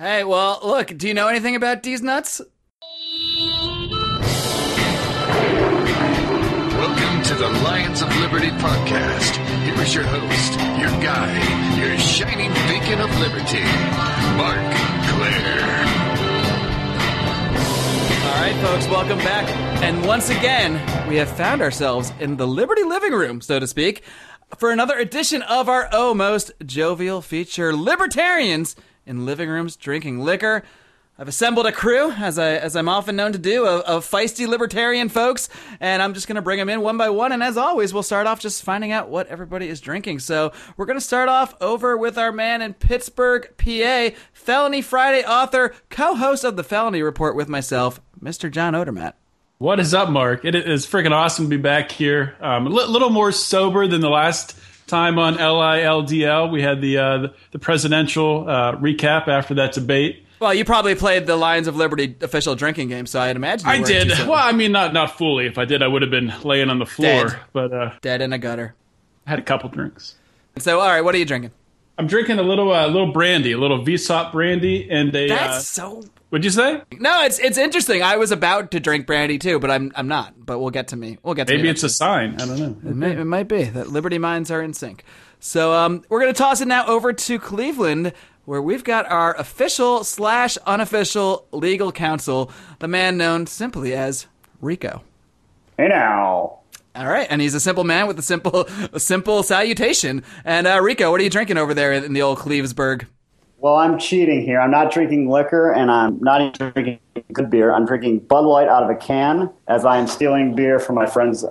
Hey, well, look, do you know anything about Deez Nuts? Welcome to the Lions of Liberty podcast. Here is your host, your guide, your shining beacon of liberty, Marc Clair. All right, folks, welcome back. And once again, we have found ourselves in the Liberty Living Room, so to speak, for another edition of our most jovial feature, Libertarians in Living Rooms Drinking Liquor. I've assembled a crew, as I'm often known to do, of feisty libertarian folks, and I'm just going to bring them in one by one, and as always, we'll start off just finding out what everybody is drinking. So we're going to start off over with our man in Pittsburgh, PA, Felony Friday author, co-host of the Felony Report with myself, Mr. John Odermatt. What is up, Mark? It is freaking awesome to be back here. A little more sober than the last time on LILDL. We had the presidential recap after that debate. Well, you probably played the Lions of Liberty official drinking game, so I'd imagine you weren't too sober. Well, I mean, not fully. If I did, I would have been laying on the floor. Dead in a gutter. I had a couple drinks. So, all right, what are you drinking? I'm drinking a little brandy, a little Vsaup brandy, and a... What'd you say? No, it's interesting. I was about to drink brandy too, but I'm not. But we'll get to me. Maybe it's a sign. I don't know. It might be that Liberty minds are in sync. So we're going to toss it now over to Cleveland, where we've got our official/unofficial legal counsel, the man known simply as Rico. Hey now. All right, and he's a simple man with a simple salutation. And Rico, what are you drinking over there in the old Clevesburg? Well, I'm cheating here. I'm not drinking liquor, and I'm not even drinking good beer. I'm drinking Bud Light out of a can, as I am stealing beer from my friend's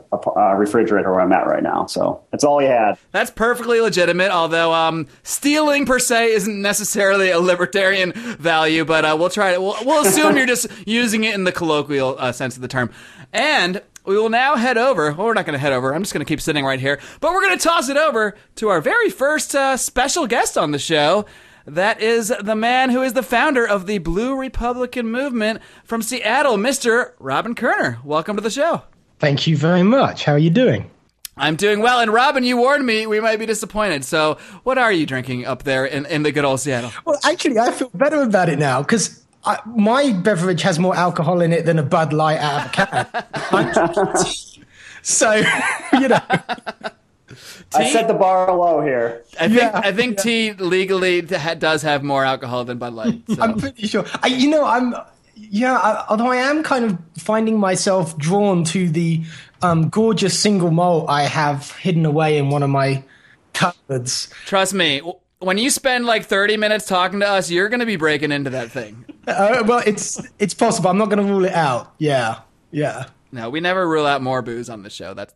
refrigerator where I'm at right now. So that's all he had. That's perfectly legitimate, although stealing per se isn't necessarily a libertarian value, but we'll try it. We'll assume you're just using it in the colloquial sense of the term. And we will now head over. Well, we're not going to head over. I'm just going to keep sitting right here. But we're going to toss it over to our very first special guest on the show. That is the man who is the founder of the Blue Republican Movement from Seattle, Mr. Robin Kerner. Welcome to the show. Thank you very much. How are you doing? I'm doing well. And Robin, you warned me we might be disappointed. So what are you drinking up there in the good old Seattle? Well, actually, I feel better about it now because my beverage has more alcohol in it than a Bud Light out of a can. So, you know... Tea? I set the bar low here. I think tea legally does have more alcohol than Bud Light. So. I'm pretty sure. Although I am kind of finding myself drawn to the gorgeous single malt I have hidden away in one of my cupboards. Trust me, when you spend like 30 minutes talking to us, you're going to be breaking into that thing. Well, it's possible. I'm not going to rule it out. Yeah, yeah. No, we never rule out more booze on the show. That's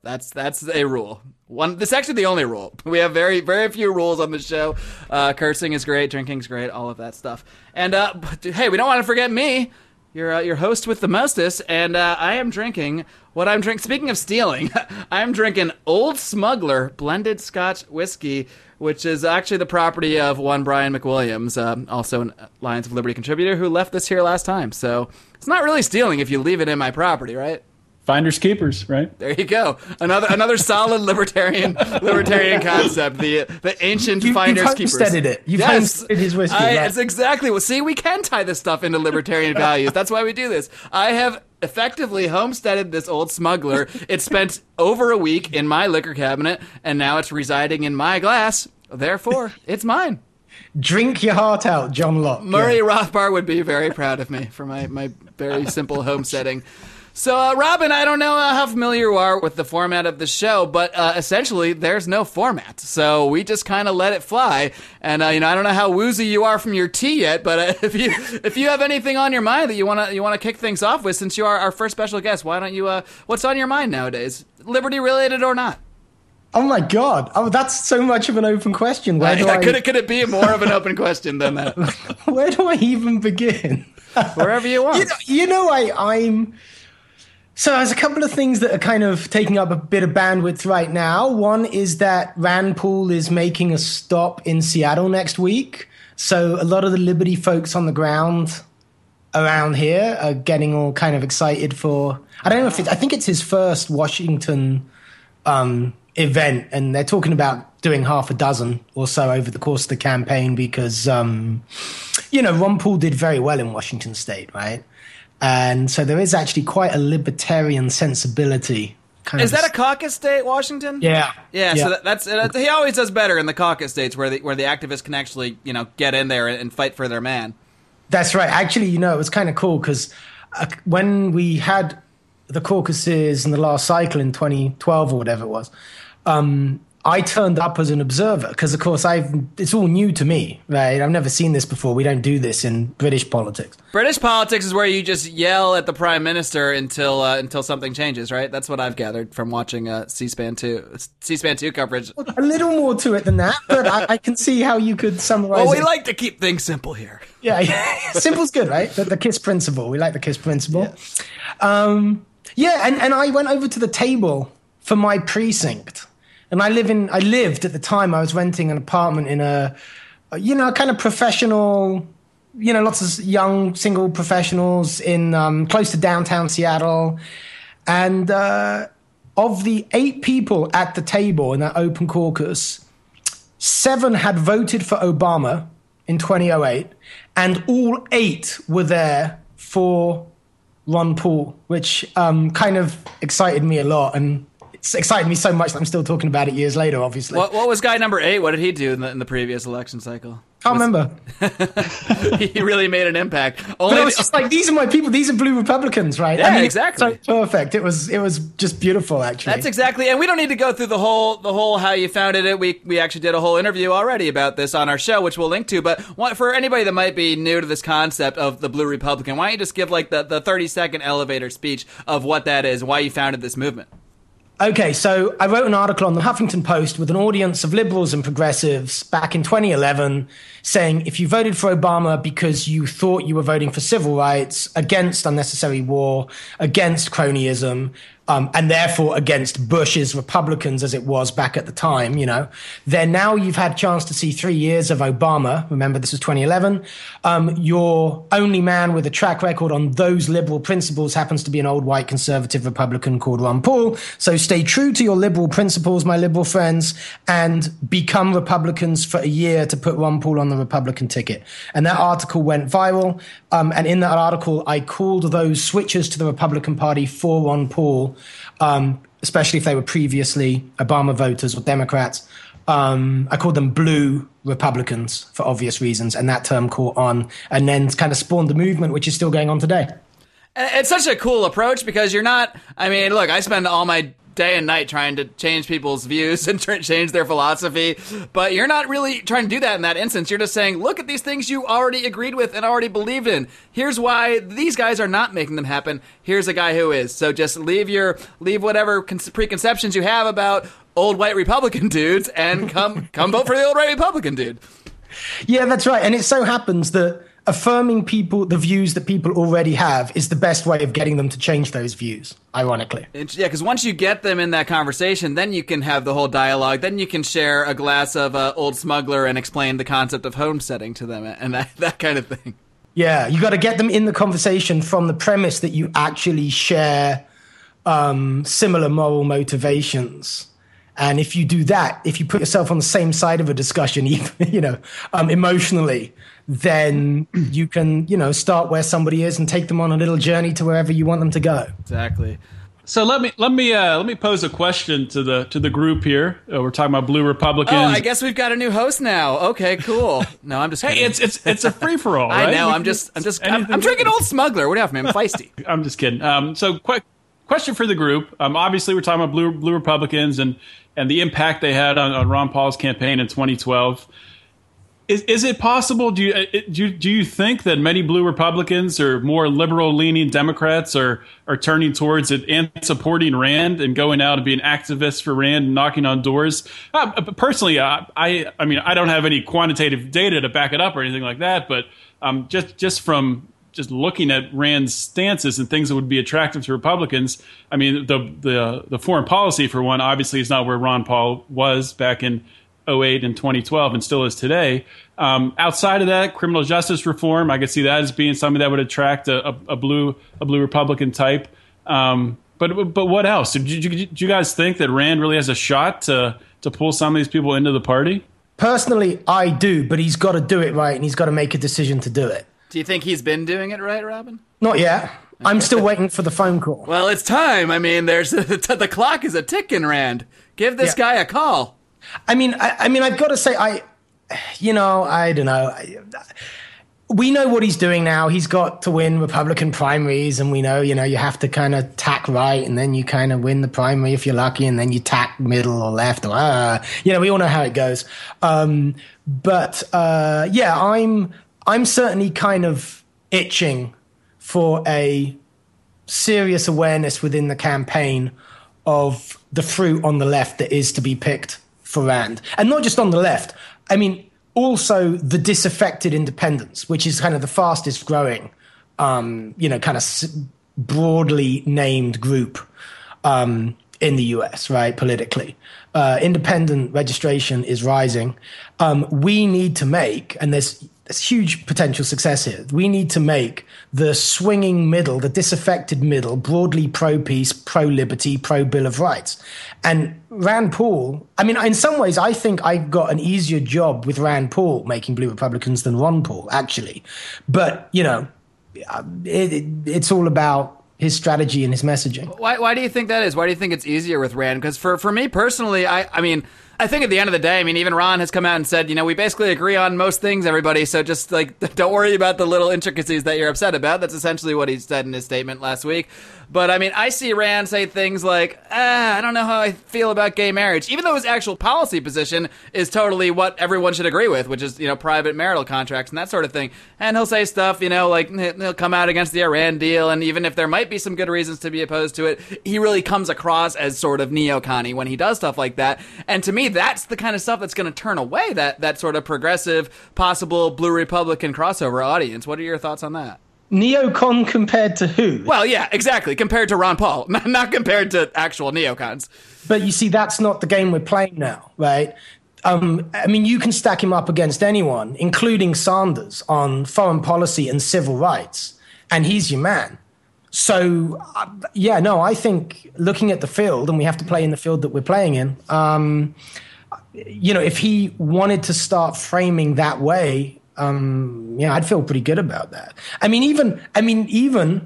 a rule. That's actually the only rule. We have very, very few rules on the show. Cursing is great, drinking's great, all of that stuff. And hey, we don't want to forget me. You're your host with the mostest, and I am drinking what I'm drinking. Speaking of stealing, I'm drinking Old Smuggler blended Scotch whiskey, which is actually the property of one Brian McWilliams, also an Lions of Liberty contributor, who left this here last time. So it's not really stealing if you leave it in my property, right? Finders keepers, right? There you go. Another solid libertarian concept. The ancient finders keepers. You've homesteaded it. You've homesteaded his whiskey. That's exactly. Well, see, we can tie this stuff into libertarian values. That's why we do this. I have effectively homesteaded this Old Smuggler. It spent over a week in my liquor cabinet, and now it's residing in my glass. Therefore, it's mine. Drink your heart out, John Locke. Murray Rothbard would be very proud of me for my very simple homesteading. So, Robin, I don't know how familiar you are with the format of the show, but essentially there's no format. So we just kind of let it fly. And, I don't know how woozy you are from your tea yet, but if you have anything on your mind that you want to kick things off with, since you are our first special guest, why don't you what's on your mind nowadays, liberty-related or not? Oh, my God. Oh, that's so much of an open question. Could it be more of an open question than that? Where do I even begin? Wherever you want. So there's a couple of things that are kind of taking up a bit of bandwidth right now. One is that Rand Paul is making a stop in Seattle next week. So a lot of the Liberty folks on the ground around here are getting all kind of excited for... I think it's his first Washington event, and they're talking about doing half a dozen or so over the course of the campaign because you know, Ron Paul did very well in Washington State, right? And so there is actually quite a libertarian sensibility. Is that a caucus state, Washington? Yeah. Yeah, yeah. So that's he always does better in the caucus states where the activists can actually, you know, get in there and fight for their man. That's right. Actually, you know, it was kind of cool because when we had the caucuses in the last cycle in 2012 or whatever it was, I turned up as an observer because, of course, it's all new to me, right? I've never seen this before. We don't do this in British politics. British politics is where you just yell at the prime minister until something changes, right? That's what I've gathered from watching C-SPAN 2 coverage. A little more to it than that, but I can see how you could summarize it. Well, we like to keep things simple here. Yeah, simple's good, right? The KISS principle. We like the KISS principle. Yes. And I went over to the table for my precinct. And I lived at the time, I was renting an apartment in a you know, kind of professional, you know, lots of young single professionals in close to downtown Seattle. And of the 8 people at the table in that open caucus, 7 had voted for Obama in 2008, and all 8 were there for Ron Paul, which kind of excited me a lot. And it's excited me so much that I'm still talking about it years later, obviously. What was guy number 8? What did he do in the previous election cycle? Can't remember. He really made an impact. But I was just like, these are my people. These are blue Republicans, right? Yeah, I mean, exactly. So perfect. It was just beautiful, actually. That's exactly. And we don't need to go through the whole how you founded it. We actually did a whole interview already about this on our show, which we'll link to. But for anybody that might be new to this concept of the blue Republican, why don't you just give like the 30-second elevator speech of what that is, why you founded this movement? Okay, so I wrote an article on the Huffington Post with an audience of liberals and progressives back in 2011 saying, if you voted for Obama because you thought you were voting for civil rights, against unnecessary war, against cronyism, and therefore against Bush's Republicans as it was back at the time, you know, then now you've had a chance to see 3 years of Obama. Remember, this was 2011. Your only man with a track record on those liberal principles happens to be an old white conservative Republican called Ron Paul. So stay true to your liberal principles, my liberal friends, and become Republicans for a year to put Ron Paul on the Republican ticket. And that article went viral. And in that article, I called those switches to the Republican Party for Ron Paul. Especially if they were previously Obama voters or Democrats. I called them blue Republicans for obvious reasons, and that term caught on and then kind of spawned the movement, which is still going on today. It's such a cool approach because you're not – I mean, look, I spend all my day and night trying to change people's views and change their philosophy, but you're not really trying to do that in that instance. You're just saying, look at these things you already agreed with and already believed in. Here's why these guys are not making them happen. Here's a guy who is. So just leave whatever preconceptions you have about old white Republican dudes and come vote for the old white Republican dude. Yeah, that's right. And it so happens that affirming people, the views that people already have, is the best way of getting them to change those views, ironically. Yeah, because once you get them in that conversation, then you can have the whole dialogue. Then you can share a glass of Old Smuggler and explain the concept of homesteading to them and that kind of thing. Yeah, you got to get them in the conversation from the premise that you actually share similar moral motivations. And if you do that, if you put yourself on the same side of a discussion, even, you know, emotionally, then you can, you know, start where somebody is and take them on a little journey to wherever you want them to go. Exactly. So let me pose a question to the group here. We're talking about blue Republicans. Oh, I guess we've got a new host now. Okay, cool. No, I'm just kidding. Hey, it's a free for all. Right? I know. I'm drinking Old Smuggler. What do you have, man? I'm feisty. I'm just kidding. So quick question for the group. Obviously, we're talking about blue Republicans and the impact they had on Ron Paul's campaign in 2012. Is it possible? Do you think that many blue Republicans or more liberal-leaning Democrats are turning towards it and supporting Rand and going out and being activists for Rand and knocking on doors? Personally, I mean, I don't have any quantitative data to back it up or anything like that, but just from looking at Rand's stances and things that would be attractive to Republicans, I mean, the foreign policy for one obviously is not where Ron Paul was back in 2008 and 2012 and still is today. Outside of that, criminal justice reform, I could see that as being something that would attract a blue Republican type. But what else? Do you guys think that Rand really has a shot to pull some of these people into the party? Personally, I do, but he's got to do it right, and he's got to make a decision to do it. Do you think he's been doing it right, Robin? Not yet. Okay. I'm still waiting for the phone call. Well, it's time. I mean, there's the clock is a ticking, Rand. Give this guy a call. I mean, I mean, I've got to say, I don't know. We know what he's doing now. He's got to win Republican primaries, and we know, you have to kind of tack right, and then you kind of win the primary if you're lucky, and then you tack middle or left, or we all know how it goes. I'm certainly kind of itching for a serious awareness within the campaign of the fruit on the left that is to be picked for Rand, and not just on the left. I mean, also the disaffected independents, which is kind of the fastest growing, kind of broadly named group in the US, right, politically. Independent registration is rising. We need to make, and there's huge potential success here, we need to make the swinging middle, the disaffected middle, broadly pro-peace, pro-liberty, pro-Bill of Rights. And Rand Paul, I mean, in some ways, I think I got an easier job with Rand Paul making blue Republicans than Ron Paul, actually. But, it's all about his strategy and his messaging. Why do you think that is? Why do you think it's easier with Rand? Because for me personally, I mean, I think at the end of the day, I mean, even Ron has come out and said, we basically agree on most things, everybody. So just don't worry about the little intricacies that you're upset about. That's essentially what he said in his statement last week. But I mean, I see Rand say things like, I don't know how I feel about gay marriage, even though his actual policy position is totally what everyone should agree with, which is, private marital contracts and that sort of thing. And he'll say stuff, like he'll come out against the Iran deal. And even if there might be some good reasons to be opposed to it, he really comes across as sort of neocon when he does stuff like that. And to me, that's the kind of stuff that's going to turn away that sort of progressive, possible blue Republican crossover audience. What are your thoughts on that? Neocon compared to who? Well, yeah, exactly. Compared to Ron Paul, not compared to actual neocons. But you see, that's not the game we're playing now, right? I mean, you can stack him up against anyone, including Sanders, on foreign policy and civil rights, and he's your man. So, I think looking at the field, and we have to play in the field that we're playing in, if he wanted to start framing that way, I'd feel pretty good about that. I mean, even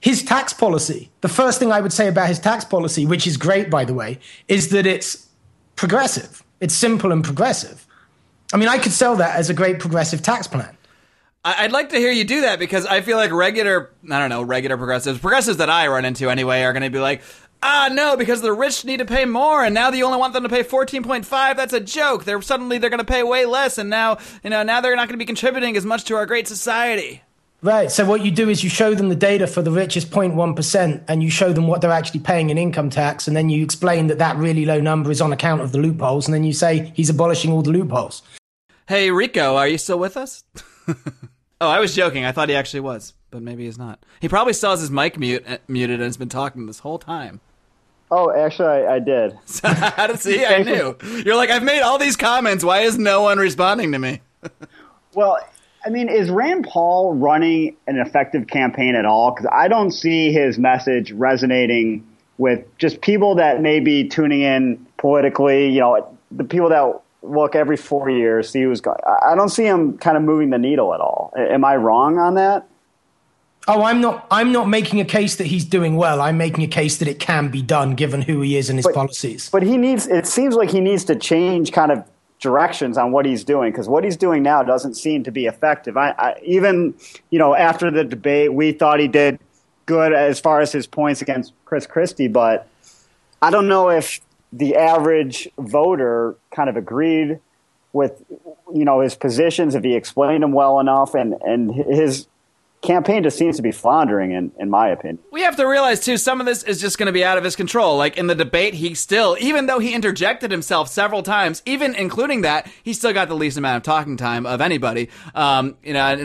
his tax policy, the first thing I would say about his tax policy, which is great, by the way, is that it's progressive. It's simple and progressive. I mean, I could sell that as a great progressive tax plan. I'd like to hear you do that, because I feel like regular progressives that I run into anyway are going to be like, no, because the rich need to pay more, and now you only want them to pay 14.5. That's a joke. They're going to pay way less, and now now they're not going to be contributing as much to our great society. Right. So what you do is you show them the data for the richest 0.1%, and you show them what they're actually paying in income tax, and then you explain that really low number is on account of the loopholes, and then you say he's abolishing all the loopholes. Hey, Rico, are you still with us? Oh, I was joking. I thought he actually was, but maybe he's not. He probably still has his mic muted and has been talking this whole time. Oh, actually, I did. See, I knew. You're like, I've made all these comments. Why is no one responding to me? Well, I mean, is Rand Paul running an effective campaign at all? Because I don't see his message resonating with just people that may be tuning in politically, the people that look every 4 years, see who's going. I don't see him kind of moving the needle at all. Am I wrong on that? Oh, I'm not making a case that he's doing well. I'm making a case that it can be done given who he is and his policies. But it seems like he needs to change kind of directions on what he's doing, because what he's doing now doesn't seem to be effective. Even after the debate, we thought he did good as far as his points against Chris Christie, but I don't know if the average voter kind of agreed with, his positions, if he explained them well enough, and his campaign just seems to be floundering, in my opinion. We have to realize, too, some of this is just going to be out of his control. Like, in the debate, he still, even though he interjected himself several times, even including that, he still got the least amount of talking time of anybody, and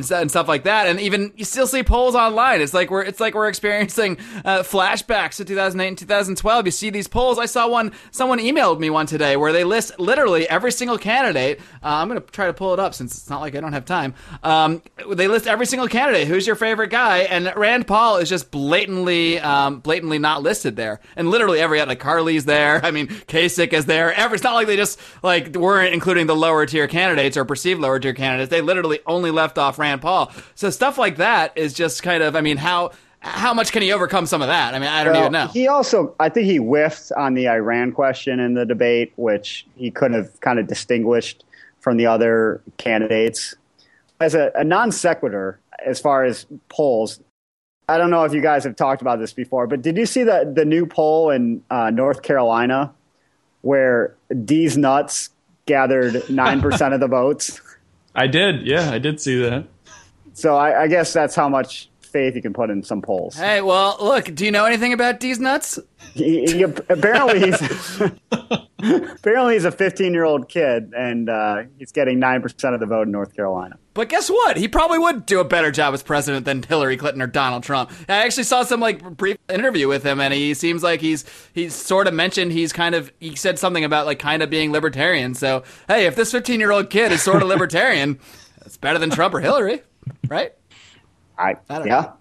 stuff like that. And even, you still see polls online. It's like we're experiencing flashbacks to 2008 and 2012. You see these polls. I saw one, someone emailed me one today where they list literally every single candidate. I'm going to try to pull it up since it's not like I don't have time. They list every single candidate who's who's your favorite guy? And Rand Paul is just blatantly not listed there. And literally every, like, Carly's there. I mean, Kasich is there. It's not like they just, like, weren't including the lower tier candidates or perceived lower tier candidates. They literally only left off Rand Paul. So stuff like that is just kind of, I mean, how much can he overcome some of that? I mean, I don't even know. He also, I think he whiffed on the Iran question in the debate, which he couldn't have kind of distinguished from the other candidates. As a non sequitur, as far as polls, I don't know if you guys have talked about this before, but did you see the new poll in North Carolina where Deez Nuts gathered 9% of the votes? I did. Yeah, I did see that. So I guess that's how much faith you can put in some polls. Hey, well, look, do you know anything about Deez Nuts? He apparently he's a 15-year-old kid, and he's getting 9% of the vote in North Carolina. But guess what? He probably would do a better job as president than Hillary Clinton or Donald Trump. I actually saw some brief interview with him, and he seems like he's sort of mentioned he said something about kind of being libertarian. So hey, if this 15-year-old kid is sort of libertarian, it's better than Trump or Hillary, right? I don't know.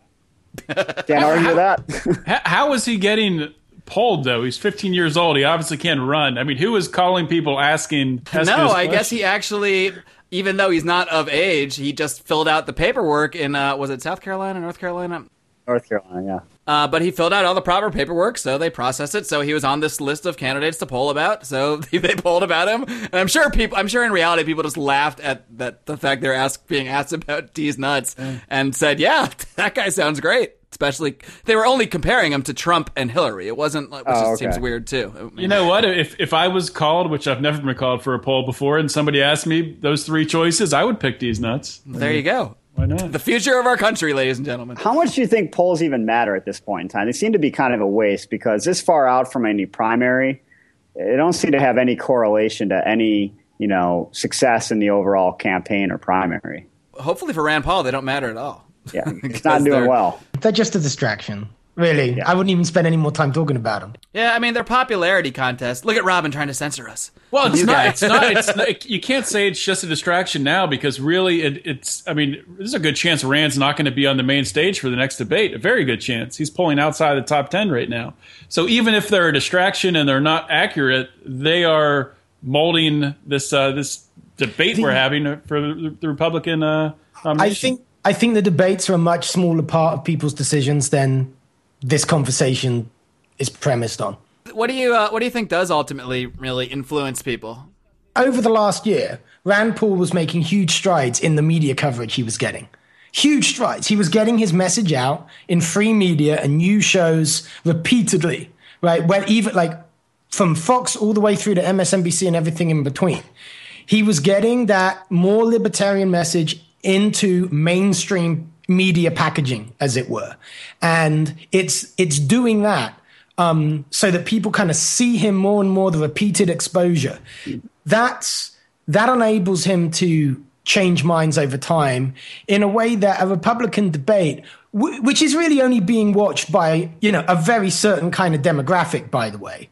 Can't argue that. How is he getting polled, though? He's 15 years old. He obviously can't run. I mean, who is calling people asking No, I guess he actually, even though he's not of age, he just filled out the paperwork in, was it South Carolina, North Carolina? North Carolina, yeah. But he filled out all the proper paperwork, so they processed it. So he was on this list of candidates to poll about. So they polled about him, and I'm sure in reality, people just laughed at the fact they're being asked about Deez Nuts, and said, "Yeah, that guy sounds great." Especially they were only comparing him to Trump and Hillary. It wasn't, seems weird too. You know what? If I was called, which I've never been called for a poll before, and somebody asked me those three choices, I would pick Deez Nuts. There you go. Why not? The future of our country, ladies and gentlemen. How much do you think polls even matter at this point in time? They seem to be kind of a waste because this far out from any primary, they don't seem to have any correlation to any, success in the overall campaign or primary. Hopefully for Rand Paul, they don't matter at all. Yeah, it's not doing well. They're just a distraction. Really, yeah. I wouldn't even spend any more time talking about them. Yeah, I mean, they're popularity contests. Look at Robin trying to censor us. Well, it's not. You can't say it's just a distraction now because really it's. I mean, there's a good chance Rand's not going to be on the main stage for the next debate. A very good chance. He's polling outside the top 10 right now. So even if they're a distraction and they're not accurate, they are molding this debate we're having for the Republican nomination. I think the debates are a much smaller part of people's decisions than this conversation is premised on. What do you think does ultimately really influence people? Over the last year, Rand Paul was making huge strides in the media coverage he was getting. Huge strides. He was getting his message out in free media and news shows repeatedly, right? Well, even from Fox all the way through to MSNBC and everything in between. He was getting that more libertarian message into mainstream media packaging, as it were, and it's doing that so that people kind of see him more and more. The repeated exposure that enables him to change minds over time in a way that a Republican debate, which is really only being watched by a very certain kind of demographic, by the way.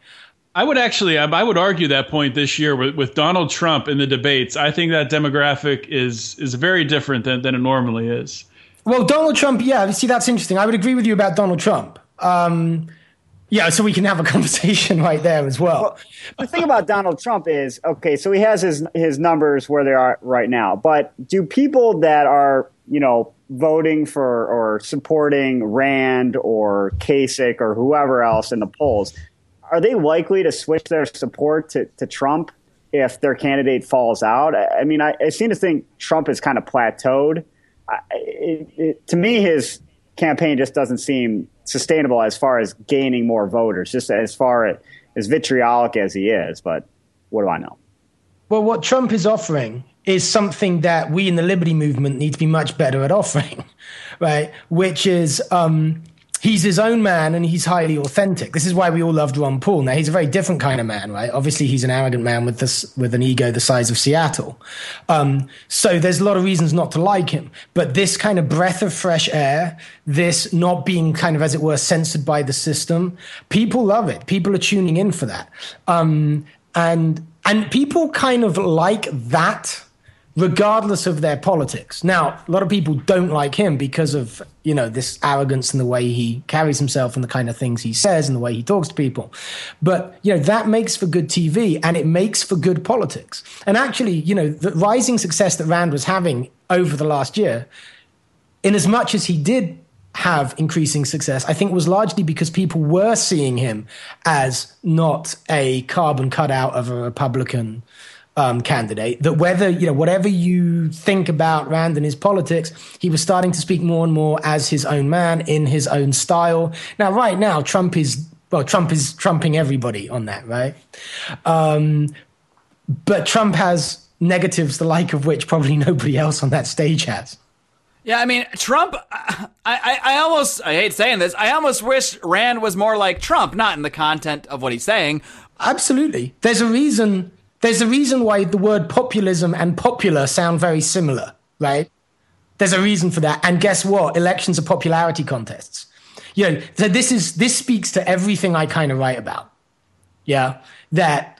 I would argue that point this year with Donald Trump in the debates. I think that demographic is very different than it normally is. Well, Donald Trump, yeah, see, that's interesting. I would agree with you about Donald Trump. So we can have a conversation right there as well. The thing about Donald Trump is, okay, so he has his numbers where they are right now. But do people that are, voting for or supporting Rand or Kasich or whoever else in the polls, are they likely to switch their support to Trump if their candidate falls out? I mean, I seem to think Trump is kind of plateaued. To me, his campaign just doesn't seem sustainable as far as gaining more voters, just as far as vitriolic as he is. But what do I know? Well, what Trump is offering is something that we in the Liberty movement need to be much better at offering, right? Which is he's his own man and he's highly authentic. This is why we all loved Ron Paul. Now, he's a very different kind of man, right? Obviously, he's an arrogant man with an ego the size of Seattle. So there's a lot of reasons not to like him. But this kind of breath of fresh air, this not being kind of, as it were, censored by the system, people love it. People are tuning in for that. And people kind of like that regardless of their politics. Now, a lot of people don't like him because of, you know, this arrogance and the way he carries himself and the kind of things he says and the way he talks to people. But, you know, that makes for good TV and it makes for good politics. And actually, you know, the rising success that Rand was having over the last year, in as much as he did have increasing success, I think was largely because people were seeing him as not a carbon cutout of a Republican candidate, that whether, you know, whatever you think about Rand and his politics, he was starting to speak more and more as his own man in his own style. Now, right now, Trump is trumping everybody on that, right? But Trump has negatives, the like of which probably nobody else on that stage has. Yeah, I mean, Trump, I hate saying this, I almost wish Rand was more like Trump, not in the content of what he's saying. Absolutely. There's a reason why the word populism and popular sound very similar, right? There's a reason for that. And guess what? Elections are popularity contests. You know, so this speaks to everything I kind of write about. Yeah. That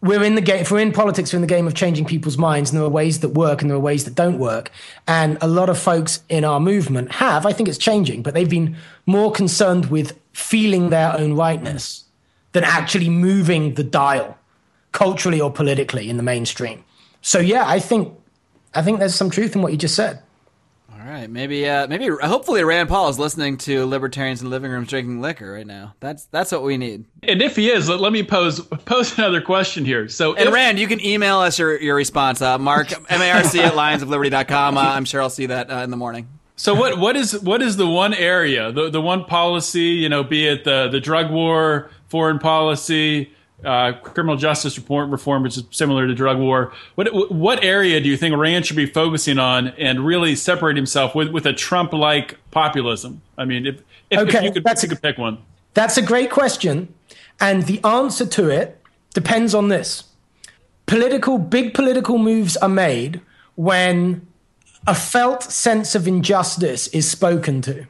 we're in the game, if we're in politics, we're in the game of changing people's minds, and there are ways that work and there are ways that don't work. And a lot of folks in our movement have, I think it's changing, but they've been more concerned with feeling their own rightness than actually moving the dial, culturally or politically, in the mainstream. So yeah, I think there's some truth in what you just said. All right, maybe hopefully Rand Paul is listening to libertarians in living rooms drinking liquor right now. That's what we need. And if he is, let me pose another question here. So, Rand, you can email us your response. Marc marc@lionsofliberty.com. I'm sure I'll see that in the morning. So what is the one area, the one policy, you know, be it the drug war, foreign policy, criminal justice reform, which is similar to drug war. What area do you think Rand should be focusing on and really separate himself with a Trump-like populism? I mean, if you could pick one. That's a great question. And the answer to it depends on this. Big political moves are made when a felt sense of injustice is spoken to.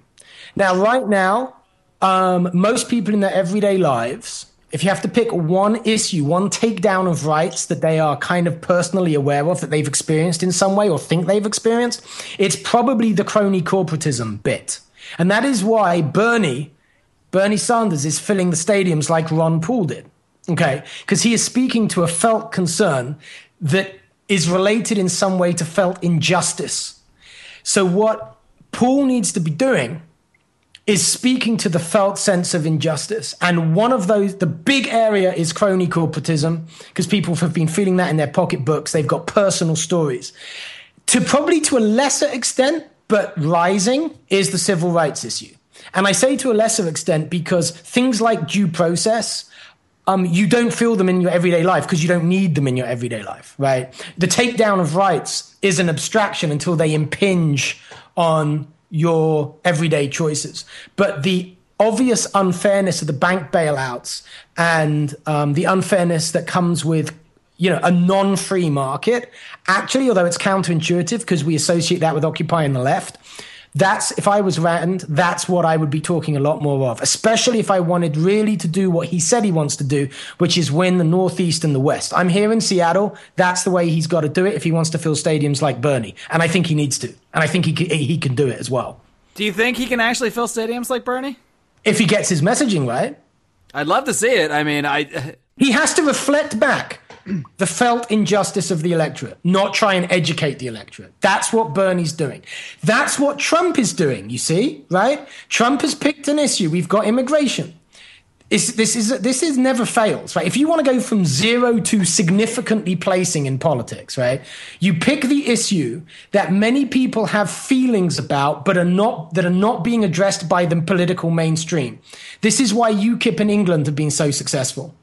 Now, right now, most people in their everyday lives, if you have to pick one issue, one takedown of rights that they are kind of personally aware of, that they've experienced in some way or think they've experienced, it's probably the crony corporatism bit. And that is why Bernie Sanders is filling the stadiums like Ron Paul did, okay? Because he is speaking to a felt concern that is related in some way to felt injustice. So what Paul needs to be doing is speaking to the felt sense of injustice. And one of those, the big area is crony corporatism, because people have been feeling that in their pocketbooks. They've got personal stories. Probably to a lesser extent, but rising, is the civil rights issue. And I say to a lesser extent because things like due process, you don't feel them in your everyday life because you don't need them in your everyday life, right? The takedown of rights is an abstraction until they impinge on your everyday choices. But the obvious unfairness of the bank bailouts and the unfairness that comes with, you know, a non-free market, actually, although it's counterintuitive because we associate that with Occupy and the left, that's, if I was Rand, that's what I would be talking a lot more of, especially if I wanted really to do what he said he wants to do, which is win the Northeast and the West. I'm here in Seattle. That's the way he's got to do it if he wants to fill stadiums like Bernie. And I think he needs to. And I think he can do it as well. Do you think he can actually fill stadiums like Bernie? If he gets his messaging right. I'd love to see it. I mean, he has to reflect back the felt injustice of the electorate, not try and educate the electorate. That's what Bernie's doing. That's what Trump is doing, you see, right? Trump has picked an issue. We've got immigration. This never fails, right? If you want to go from zero to significantly placing in politics, right, you pick the issue that many people have feelings about but are not being addressed by the political mainstream. This is why UKIP in England have been so successful.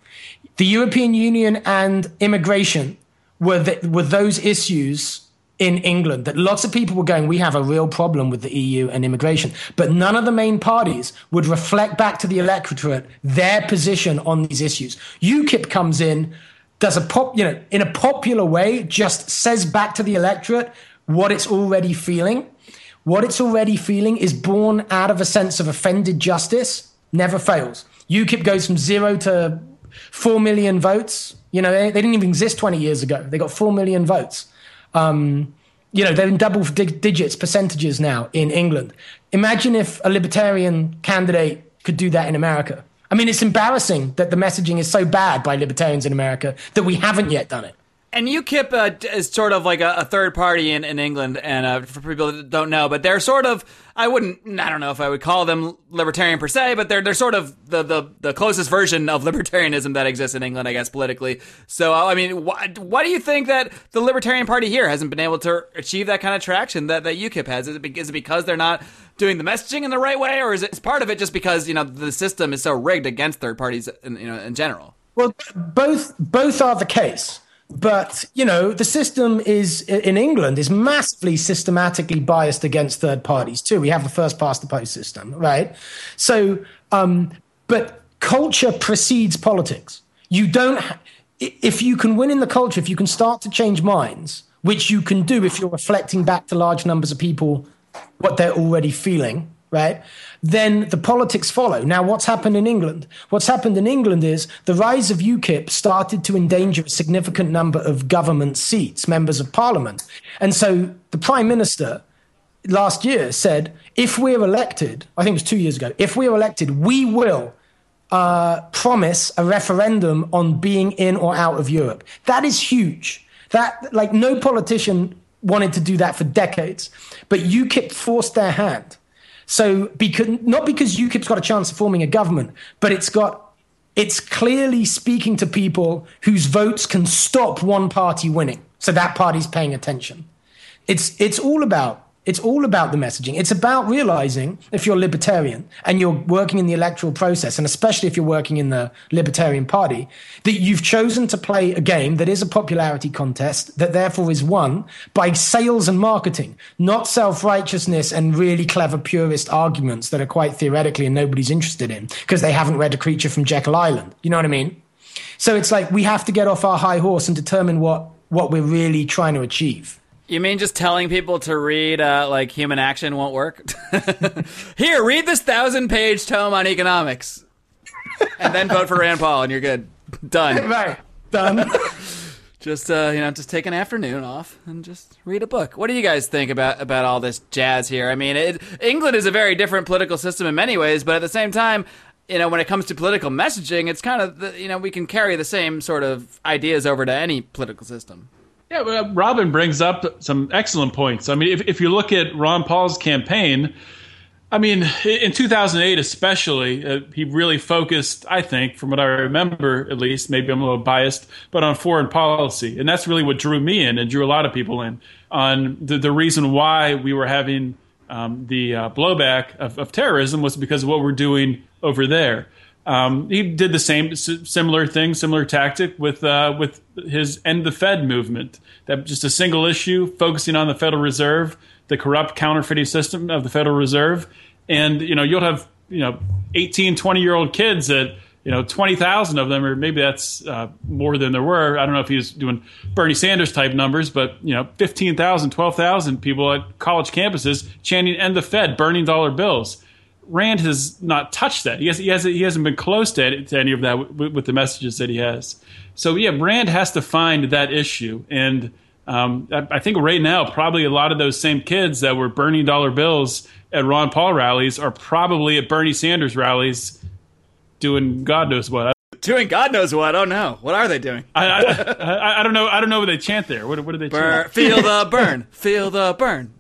The European Union and immigration were those issues in England that lots of people were going, we have a real problem with the EU and immigration. But none of the main parties would reflect back to the electorate their position on these issues. UKIP comes in, does in a popular way, just says back to the electorate what it's already feeling. What it's already feeling is born out of a sense of offended justice, never fails. UKIP goes from zero to 4 million votes. You know, they didn't even exist 20 years ago. They got 4 million votes. You know, they're in double digits percentages now in England. Imagine if a libertarian candidate could do that in America. I mean, it's embarrassing that the messaging is so bad by libertarians in America that we haven't yet done it. And UKIP is sort of like a third party in England, and for people that don't know, but they're sort of, I don't know if I would call them libertarian per se, but they're sort of the closest version of libertarianism that exists in England, I guess, politically. So, I mean, why do you think that the Libertarian Party here hasn't been able to achieve that kind of traction that UKIP has? Is it because they're not doing the messaging in the right way, or is part of it just because, you know, the system is so rigged against third parties in general? Well, both are the case. But, you know, the system in England is massively systematically biased against third parties, too. We have the first-past-the-post system, right? So, but culture precedes politics. If you can win in the culture, if you can start to change minds, which you can do if you're reflecting back to large numbers of people what they're already feeling, right, then the politics follow. Now, what's happened in England? What's happened in England is the rise of UKIP started to endanger a significant number of government seats, members of parliament. And so the Prime Minister last year said, if we're elected, I think it was 2 years ago, if we're elected, we will promise a referendum on being in or out of Europe. That is huge. That, like, no politician wanted to do that for decades. But UKIP forced their hand. So not because UKIP's got a chance of forming a government, but it's clearly speaking to people whose votes can stop one party winning. So that party's paying attention. It's all about the messaging. It's about realizing if you're libertarian and you're working in the electoral process, and especially if you're working in the Libertarian Party, that you've chosen to play a game that is a popularity contest that therefore is won by sales and marketing, not self-righteousness and really clever purist arguments that are quite theoretical and nobody's interested in because they haven't read A Creature from Jekyll Island. You know what I mean? So it's like we have to get off our high horse and determine what we're really trying to achieve. You mean just telling people to read, like, Human Action won't work? Here, read this 1,000-page tome on economics. And then vote for Rand Paul, and you're good. Done. Right. Done. Just take an afternoon off and just read a book. What do you guys think about all this jazz here? I mean, England is a very different political system in many ways, but at the same time, you know, when it comes to political messaging, it's kind of, we can carry the same sort of ideas over to any political system. Yeah, but Robin brings up some excellent points. I mean, if you look at Ron Paul's campaign, I mean, in 2008 especially, he really focused, I think, from what I remember at least, maybe I'm a little biased, but on foreign policy. And that's really what drew me in and drew a lot of people in on the reason why we were having the blowback of terrorism was because of what we're doing over there. He did the same similar thing, similar tactic with his End the Fed movement. That just a single issue, focusing on the Federal Reserve, the corrupt counterfeiting system of the Federal Reserve. And, you'll have, 18, 20-year-old kids that, 20,000 of them, or maybe that's more than there were. I don't know if he was doing Bernie Sanders type numbers, but, 15,000, 12,000 people at college campuses chanting End the Fed, burning dollar bills. Rand has not touched that. He hasn't been close to any of that with the messages that he has. So, yeah, Rand has to find that issue. And I think right now probably a lot of those same kids that were burning dollar bills at Ron Paul rallies are probably at Bernie Sanders rallies doing God knows what. Doing God knows what? Oh, no. What are they doing? I don't know. I don't know what they chant there. What do they chant? Feel the burn. Feel the burn.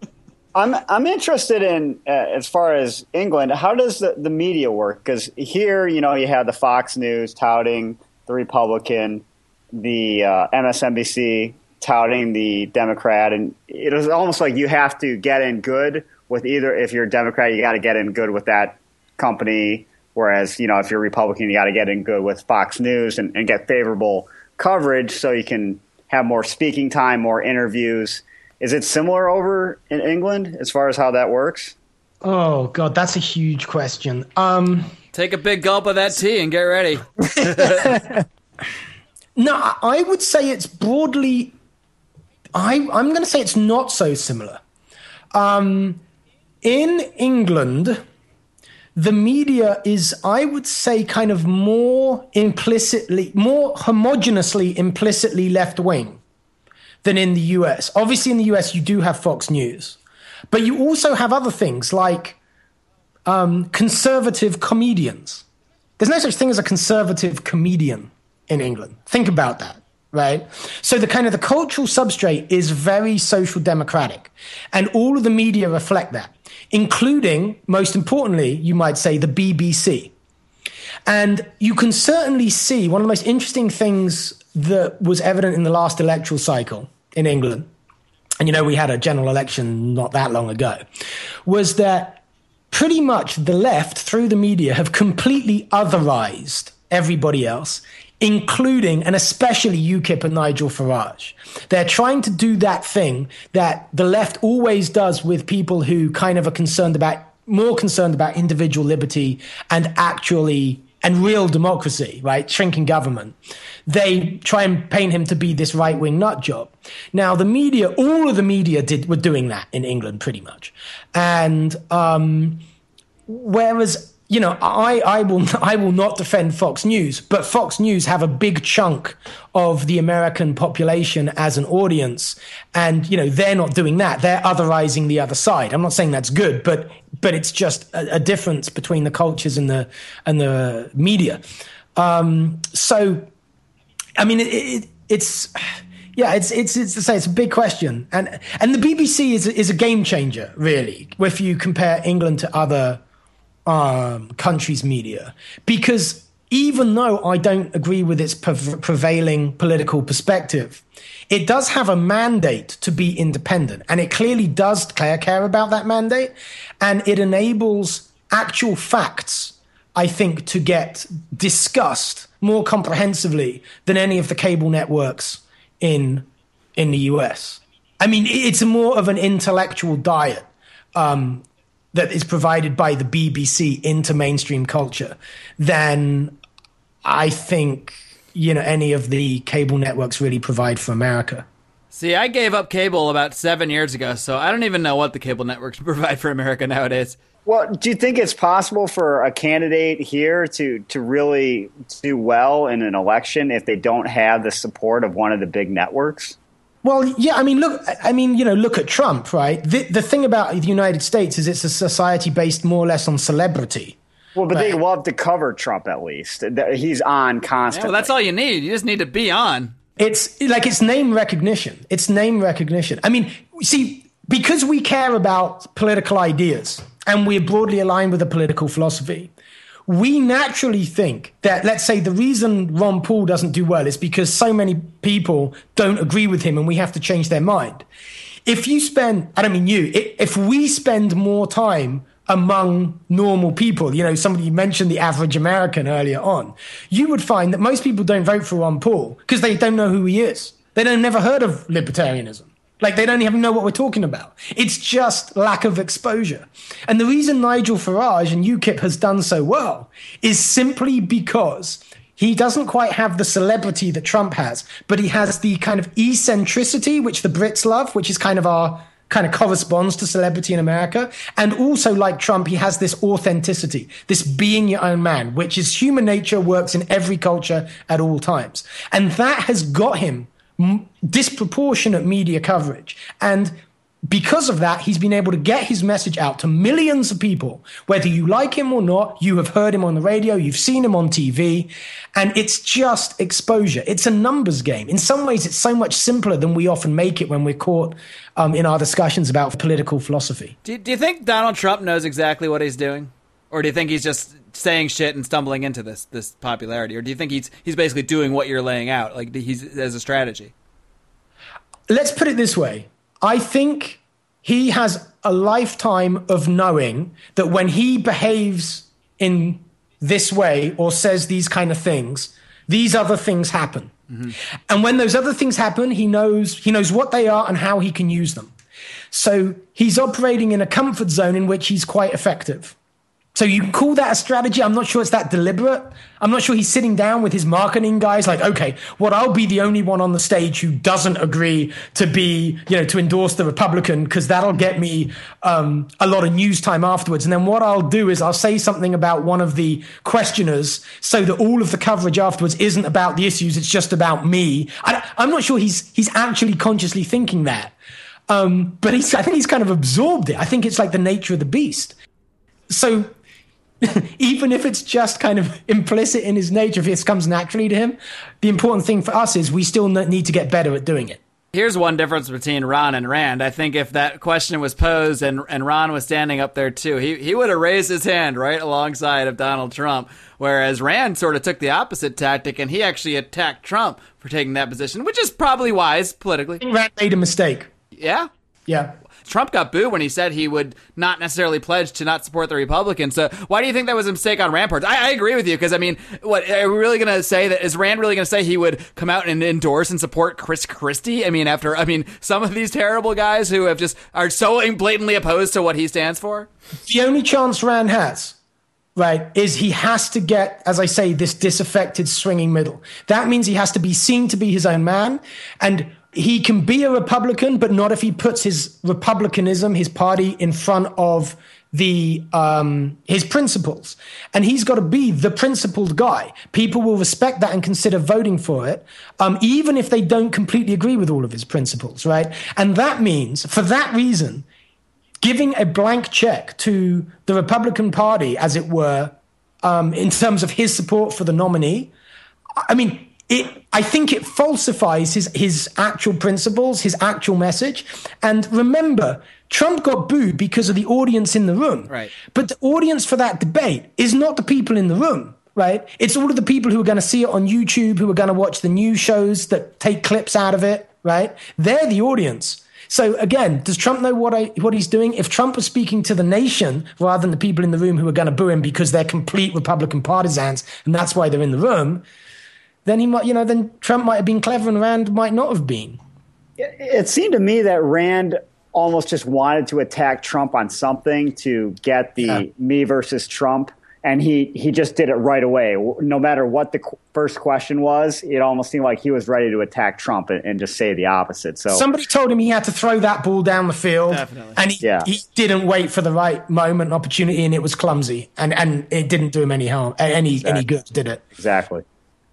I'm interested in, as far as England, how does the media work? Because here, you had the Fox News touting the Republican, the MSNBC touting the Democrat. And it was almost like you have to get in good with either. If you're a Democrat, you got to get in good with that company. Whereas, if you're Republican, you got to get in good with Fox News and get favorable coverage so you can have more speaking time, more interviews. Is it similar over in England as far as how that works? Oh, God, that's a huge question. Take a big gulp of that tea and get ready. No, I would say it's broadly – I'm going to say it's not so similar. In England, the media is, I would say, kind of more implicitly – more homogeneously implicitly left-wing. than in the US. Obviously, in the US, you do have Fox News, but you also have other things like conservative comedians. There's no such thing as a conservative comedian in England. Think about that, right? So the kind of the cultural substrate is very social democratic, and all of the media reflect that, including, most importantly, you might say, the BBC. And you can certainly see one of the most interesting things that was evident in the last electoral cycle in England, and you know we had a general election not that long ago, was that pretty much the left, through the media, have completely otherized everybody else, including and especially UKIP and Nigel Farage. They're trying to do that thing that the left always does with people who kind of are more concerned about individual liberty and real democracy, right? Shrinking government. They try and paint him to be this right-wing nut job. Now, the media, all of the media were doing that in England pretty much. And whereas, you know, I will not defend Fox News, but Fox News have a big chunk of the American population as an audience. And, you know, they're not doing that. They're otherizing the other side. I'm not saying that's good, but it's just a difference between the cultures and the media. So, I mean, it's to say it's a big question, and the BBC is a game changer, really, if you compare England to other countries' media, because even though I don't agree with its prevailing political perspective, it does have a mandate to be independent, and it clearly does care about that mandate, and it enables actual facts, I think, to get discussed more comprehensively than any of the cable networks in the US. I mean, it's more of an intellectual diet that is provided by the BBC into mainstream culture than I think, you know, any of the cable networks really provide for America. See, I gave up cable about 7 years ago, so I don't even know what the cable networks provide for America nowadays. Well, do you think it's possible for a candidate here to really do well in an election if they don't have the support of one of the big networks? Well, yeah, I mean, look at Trump, right? The thing about the United States is it's a society based more or less on celebrity. Well, but they love to cover Trump, at least. He's on constantly. Yeah, well, that's all you need. You just need to be on. It's like it's name recognition. I mean, see, because we care about political ideas and we're broadly aligned with a political philosophy, we naturally think that, let's say, the reason Ron Paul doesn't do well is because so many people don't agree with him and we have to change their mind. If we spend more time among normal people, you know, somebody mentioned the average American earlier on, you would find that most people don't vote for Ron Paul because they don't know who he is. They don't never heard of libertarianism. Like, they don't even know what we're talking about. It's just lack of exposure. And the reason Nigel Farage and UKIP has done so well is simply because he doesn't quite have the celebrity that Trump has, but he has the kind of eccentricity, which the Brits love, which is kind of corresponds to celebrity in America. And also, like Trump, he has this authenticity, this being your own man, which is human nature, works in every culture at all times. And that has got him disproportionate media coverage. And because of that, he's been able to get his message out to millions of people. Whether you like him or not, you have heard him on the radio, you've seen him on TV, and it's just exposure. It's a numbers game. In some ways, it's so much simpler than we often make it when we're caught in our discussions about political philosophy. Do you think Donald Trump knows exactly what he's doing? Or do you think he's just saying shit and stumbling into this popularity? Or do you think he's basically doing what you're laying out, like he's as a strategy? Let's put it this way. I think he has a lifetime of knowing that when he behaves in this way or says these kind of things, these other things happen. Mm-hmm. And when those other things happen, he knows what they are and how he can use them. So he's operating in a comfort zone in which he's quite effective. So you call that a strategy? I'm not sure it's that deliberate. I'm not sure he's sitting down with his marketing guys like, okay, well, I'll be the only one on the stage who doesn't agree to be, you know, to endorse the Republican because that'll get me a lot of news time afterwards. And then what I'll do is I'll say something about one of the questioners so that all of the coverage afterwards isn't about the issues. It's just about me. I'm not sure he's actually consciously thinking that. But I think he's kind of absorbed it. I think it's like the nature of the beast. So even if it's just kind of implicit in his nature, if it comes naturally to him, the important thing for us is we still need to get better at doing it. Here's one difference between Ron and Rand. I think if that question was posed and Ron was standing up there too, he would have raised his hand right alongside of Donald Trump, whereas Rand sort of took the opposite tactic and he actually attacked Trump for taking that position, which is probably wise politically. I think Rand made a mistake. Yeah? Yeah. Trump got booed when he said he would not necessarily pledge to not support the Republicans. So why do you think that was a mistake on Rand Paul? I agree with you because, I mean, what are we really going to say that? Is Rand really going to say he would come out and endorse and support Chris Christie? I mean, some of these terrible guys who have just are so blatantly opposed to what he stands for. The only chance Rand has, right, is he has to get, as I say, this disaffected swinging middle. That means he has to be seen to be his own man, and he can be a Republican, but not if he puts his Republicanism, his party, in front of the his principles. And he's got to be the principled guy. People will respect that and consider voting for it, even if they don't completely agree with all of his principles, right? And that means, for that reason, giving a blank check to the Republican Party, as it were, in terms of his support for the nominee, I mean, I think it falsifies his actual principles, his actual message. And remember, Trump got booed because of the audience in the room. Right. But the audience for that debate is not the people in the room, right? It's all of the people who are going to see it on YouTube, who are going to watch the news shows that take clips out of it, right? They're the audience. So again, does Trump know what he's doing? If Trump was speaking to the nation rather than the people in the room who are going to boo him because they're complete Republican partisans and that's why they're in the room, then he might, you know, then Trump might have been clever and Rand might not have been. It seemed to me that Rand almost just wanted to attack Trump on something to get the me versus Trump. And he just did it right away. No matter what the first question was, it almost seemed like he was ready to attack Trump and just say the opposite. So somebody told him he had to throw that ball down the field. Definitely. And he didn't wait for the right moment and opportunity, and it was clumsy. And it didn't do him any harm, any good, did it? Exactly.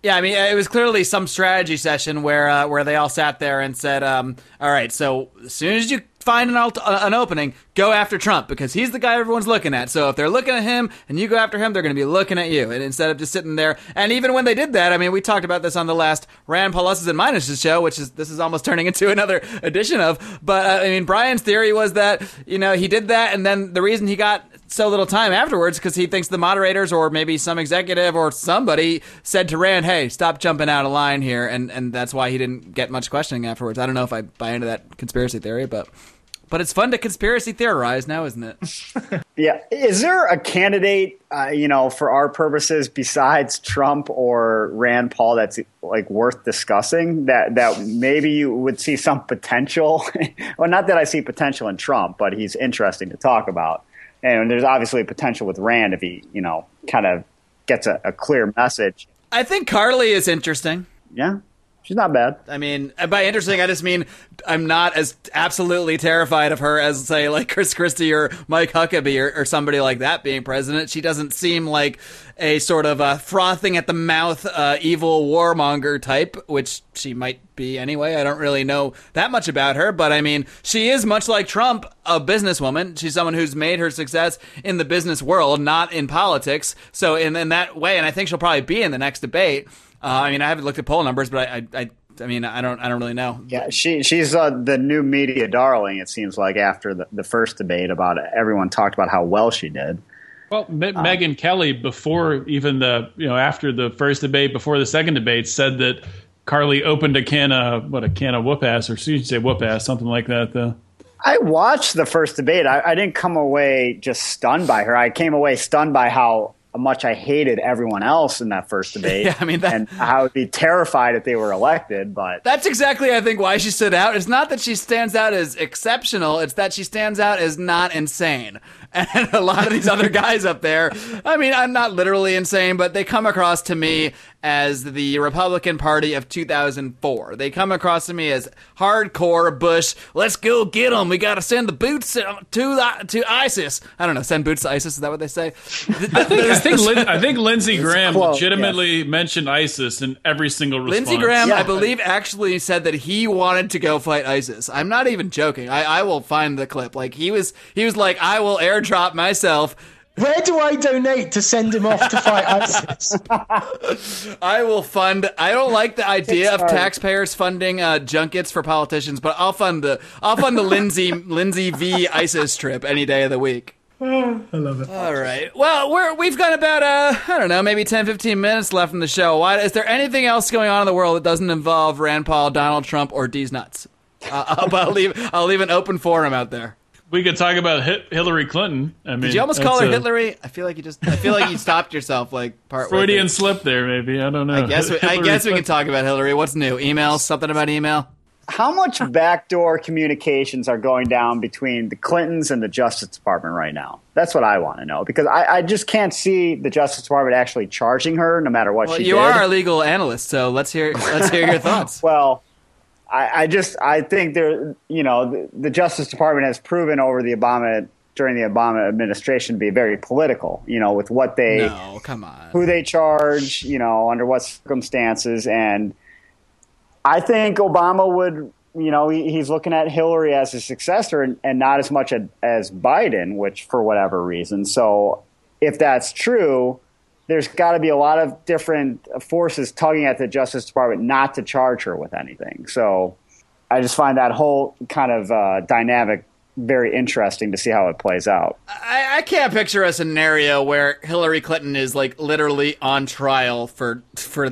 Yeah, I mean, it was clearly some strategy session where they all sat there and said, all right, so as soon as you find an opening, go after Trump because he's the guy everyone's looking at. So if they're looking at him and you go after him, they're going to be looking at you. And instead of just sitting there, and even when they did that, I mean, we talked about this on the last Rand Paul Pluses and Minuses show, which is this is almost turning into another edition of. But, I mean, Brian's theory was that, you know, he did that, and then the reason he got so little time afterwards because he thinks the moderators or maybe some executive or somebody said to Rand, hey, stop jumping out of line here. And that's why he didn't get much questioning afterwards. I don't know if I buy into that conspiracy theory, but it's fun to conspiracy theorize now, isn't it? Yeah. Is there a candidate, you know, for our purposes besides Trump or Rand Paul that's like worth discussing that maybe you would see some potential? Well, not that I see potential in Trump, but he's interesting to talk about. And there's obviously potential with Rand if he, you know, kind of gets a clear message. I think Carly is interesting. Yeah, she's not bad. I mean, by interesting, I just mean I'm not as absolutely terrified of her as, say, like Chris Christie or Mike Huckabee or somebody like that being president. She doesn't seem like a sort of frothing at the mouth, evil warmonger type, which she might be anyway. I don't really know that much about her, but I mean, she is much like Trump, a businesswoman. She's someone who's made her success in the business world, not in politics. So in that way, and I think she'll probably be in the next debate. I mean, I haven't looked at poll numbers, but I mean, I don't really know. Yeah, she's the new media darling. It seems like after the first debate, about everyone talked about how well she did. Well, Megyn Kelly, before even after the first debate, before the second debate, said that Carly opened a can of whoop ass, or she should say whoop ass, something like that. Though I watched the first debate, I didn't come away just stunned by her. I came away stunned by how how much I hated everyone else in that first debate. Yeah, I mean, and I would be terrified if they were elected. But that's exactly, I think, why she stood out. It's not that she stands out as exceptional. It's that she stands out as not insane. And a lot of these other guys up there, I mean, I'm not literally insane, but they come across to me as the Republican Party of 2004. They come across to me as hardcore Bush. Let's go get them. We got to send the boots to ISIS. I don't know. Send boots to ISIS. Is that what they say? I think Lindsey Graham legitimately mentioned ISIS in every single response. Lindsey Graham, I believe, actually said that he wanted to go fight ISIS. I'm not even joking. I will find the clip. Like he was like, I will airdrop myself. Where do I donate to send him off to fight ISIS? I will fund. I don't like the idea of taxpayers funding junkets for politicians, but I'll fund the Lindsey v. ISIS trip any day of the week. Oh, I love it. All right. Well, we've got about, I don't know, maybe 10, 15 minutes left in the show. Is there anything else going on in the world that doesn't involve Rand Paul, Donald Trump, or Deez Nuts? I'll leave an open forum out there. We could talk about Hillary Clinton. I mean, did you almost call her Hillary? I feel like you stopped yourself like part Freudian slip there, maybe. I don't know. I guess we can talk about Hillary. What's new? Email? Something about email? How much backdoor communications are going down between the Clintons and the Justice Department right now? That's what I want to know, because I just can't see the Justice Department actually charging her, no matter what she did. Well, you are a legal analyst, so let's hear your thoughts. Well, I think there, you know, the Justice Department has proven during the Obama administration to be very political, you know, with what they, no, come on, who they charge, you know, under what circumstances, and I think Obama would, you know, he's looking at Hillary as his successor and not as much as Biden, which for whatever reason. So if that's true, there's got to be a lot of different forces tugging at the Justice Department not to charge her with anything. So I just find that whole kind of dynamic very interesting to see how it plays out. I can't picture a scenario where Hillary Clinton is like literally on trial for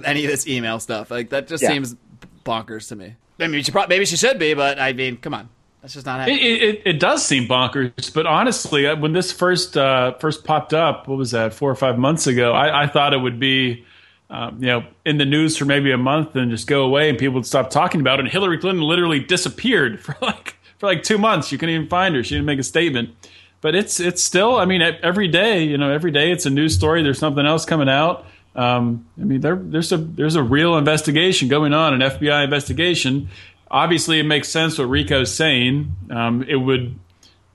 any of this email stuff. Like that just seems bonkers to me. I mean, maybe she should be, but I mean, come on, that's just not happening. It does seem bonkers, but honestly, when this first popped up, what was that, 4 or 5 months ago? I thought it would be, you know, in the news for maybe a month and just go away, and people would stop talking about it. And Hillary Clinton literally disappeared for like 2 months. You couldn't even find her. She didn't make a statement. But it's still, I mean, every day it's a news story. There's something else coming out. I mean, there's a real investigation going on, an FBI investigation. Obviously, it makes sense what Rico's saying. It would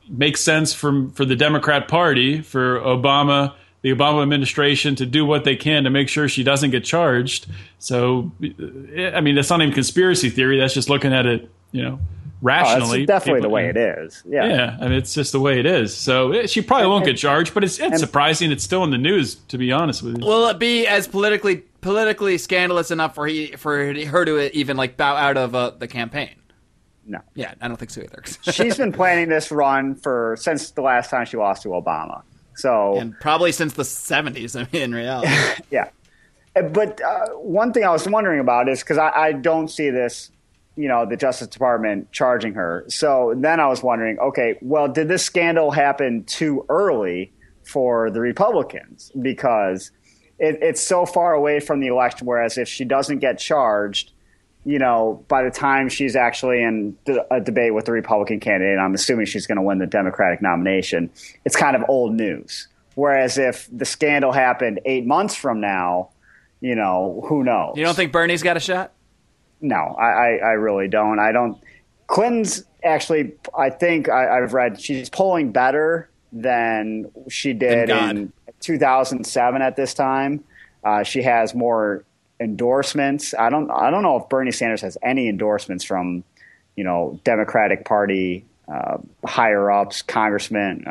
make sense for the Democrat Party, for Obama, the Obama administration, to do what they can to make sure she doesn't get charged. So, I mean, that's not even conspiracy theory. That's just looking at it, you know, rationally. That's definitely the way it is. Yeah. I mean, it's just the way it is. So she probably won't get charged, but it's surprising it's still in the news, to be honest with you. Will it be as politically scandalous enough for her to even like bow out of the campaign? No. Yeah, I don't think so either. She's been planning this run since the last time she lost to Obama. And probably since the 70s, I mean, in reality. Yeah. But one thing I was wondering about is, because I don't see this, you know, the Justice Department charging her. So then I was wondering, okay, well, did this scandal happen too early for the Republicans? Because it's so far away from the election, whereas if she doesn't get charged, you know, by the time she's actually in a debate with the Republican candidate, I'm assuming she's going to win the Democratic nomination, it's kind of old news. Whereas if the scandal happened 8 months from now, you know, who knows? You don't think Bernie's got a shot? No, I really don't. I don't. Clinton's actually, I think I've read, she's polling better than she did in 2007 at this time. She has more endorsements. I don't know if Bernie Sanders has any endorsements from, you know, Democratic Party higher ups, congressmen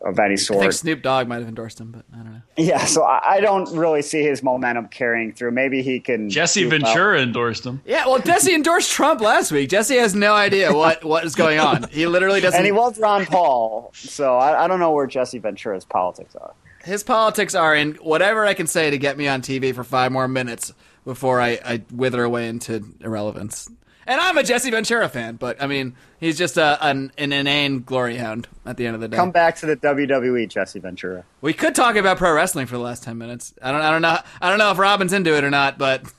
of any sort. I think Snoop Dogg might have endorsed him, but I don't know. Yeah, so I don't really see his momentum carrying through. Maybe he can. Jesse Ventura endorsed him. Yeah, well, Jesse endorsed Trump last week. Jesse has no idea what is going on. He literally doesn't. And he was Ron Paul, so I don't know where Jesse Ventura's politics are. His politics are in whatever I can say to get me on TV for 5 more minutes before I wither away into irrelevance. And I'm a Jesse Ventura fan, but I mean, he's just an inane glory hound at the end of the day. Come back to the WWE, Jesse Ventura. We could talk about pro wrestling for the last 10 minutes. I don't know if Robin's into it or not, but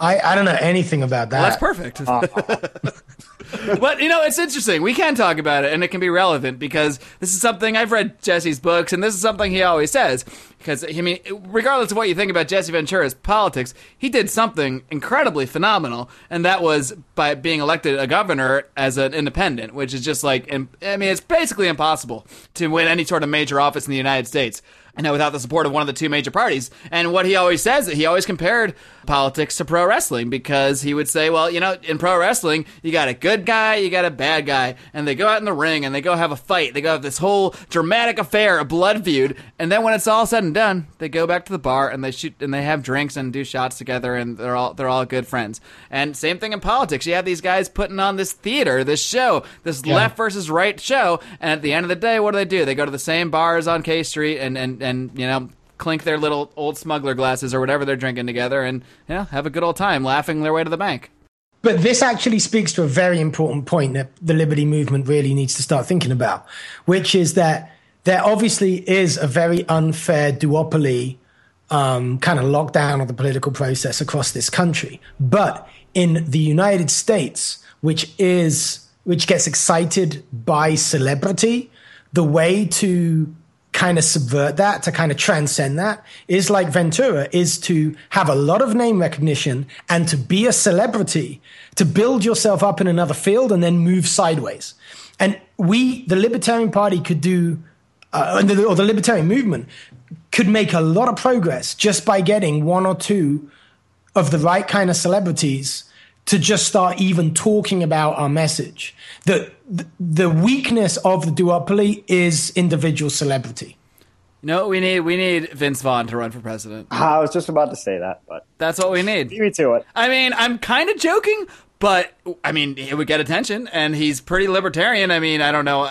I don't know anything about that. Well, that's perfect. But, you know, it's interesting. We can talk about it, and it can be relevant, because this is something I've read Jesse's books, and this is something he always says. Because, I mean, regardless of what you think about Jesse Ventura's politics, he did something incredibly phenomenal, and that was by being elected a governor as an independent, which is just like, I mean, it's basically impossible to win any sort of major office in the United States. I know, without the support of one of the two major parties. And what he always says, that he always compared politics to pro wrestling, because he would say, well, you know, in pro wrestling, you got a good guy, you got a bad guy, and they go out in the ring and they go have a fight. They go have this whole dramatic affair of blood feud. And then when it's all said and done, they go back to the bar and they shoot and they have drinks and do shots together, and they're all good friends. And same thing in politics. You have these guys putting on this theater, this show, this left versus right show. And at the end of the day, what do? They go to the same bars on K Street and you know, clink their little Old Smuggler glasses or whatever they're drinking together, and you know, have a good old time laughing their way to the bank. But this actually speaks to a very important point that the Liberty movement really needs to start thinking about, which is that there obviously is a very unfair duopoly kind of lockdown of the political process across this country. But in the United States, which gets excited by celebrity, the way to kind of subvert that, to kind of transcend that, is like Ventura, is to have a lot of name recognition and to be a celebrity, to build yourself up in another field and then move sideways. And the Libertarian Party could do, or the Libertarian movement could make a lot of progress just by getting one or two of the right kind of celebrities to just start even talking about our message. The weakness of the duopoly is individual celebrity. You know what we need? We need Vince Vaughn to run for president. I was just about to say that, but... That's what we need. Give me to it. I mean, I'm kind of joking, but, I mean, it would get attention, and he's pretty libertarian. I mean, I don't know.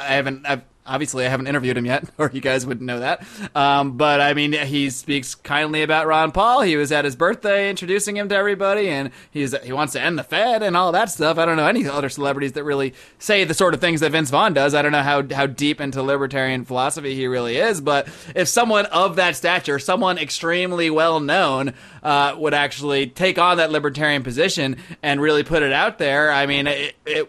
Obviously, I haven't interviewed him yet, or you guys wouldn't know that. But, I mean, he speaks kindly about Ron Paul. He was at his birthday introducing him to everybody, and he wants to end the Fed and all that stuff. I don't know any other celebrities that really say the sort of things that Vince Vaughn does. I don't know how deep into libertarian philosophy he really is, but if someone of that stature, someone extremely well-known, would actually take on that libertarian position and really put it out there, I mean,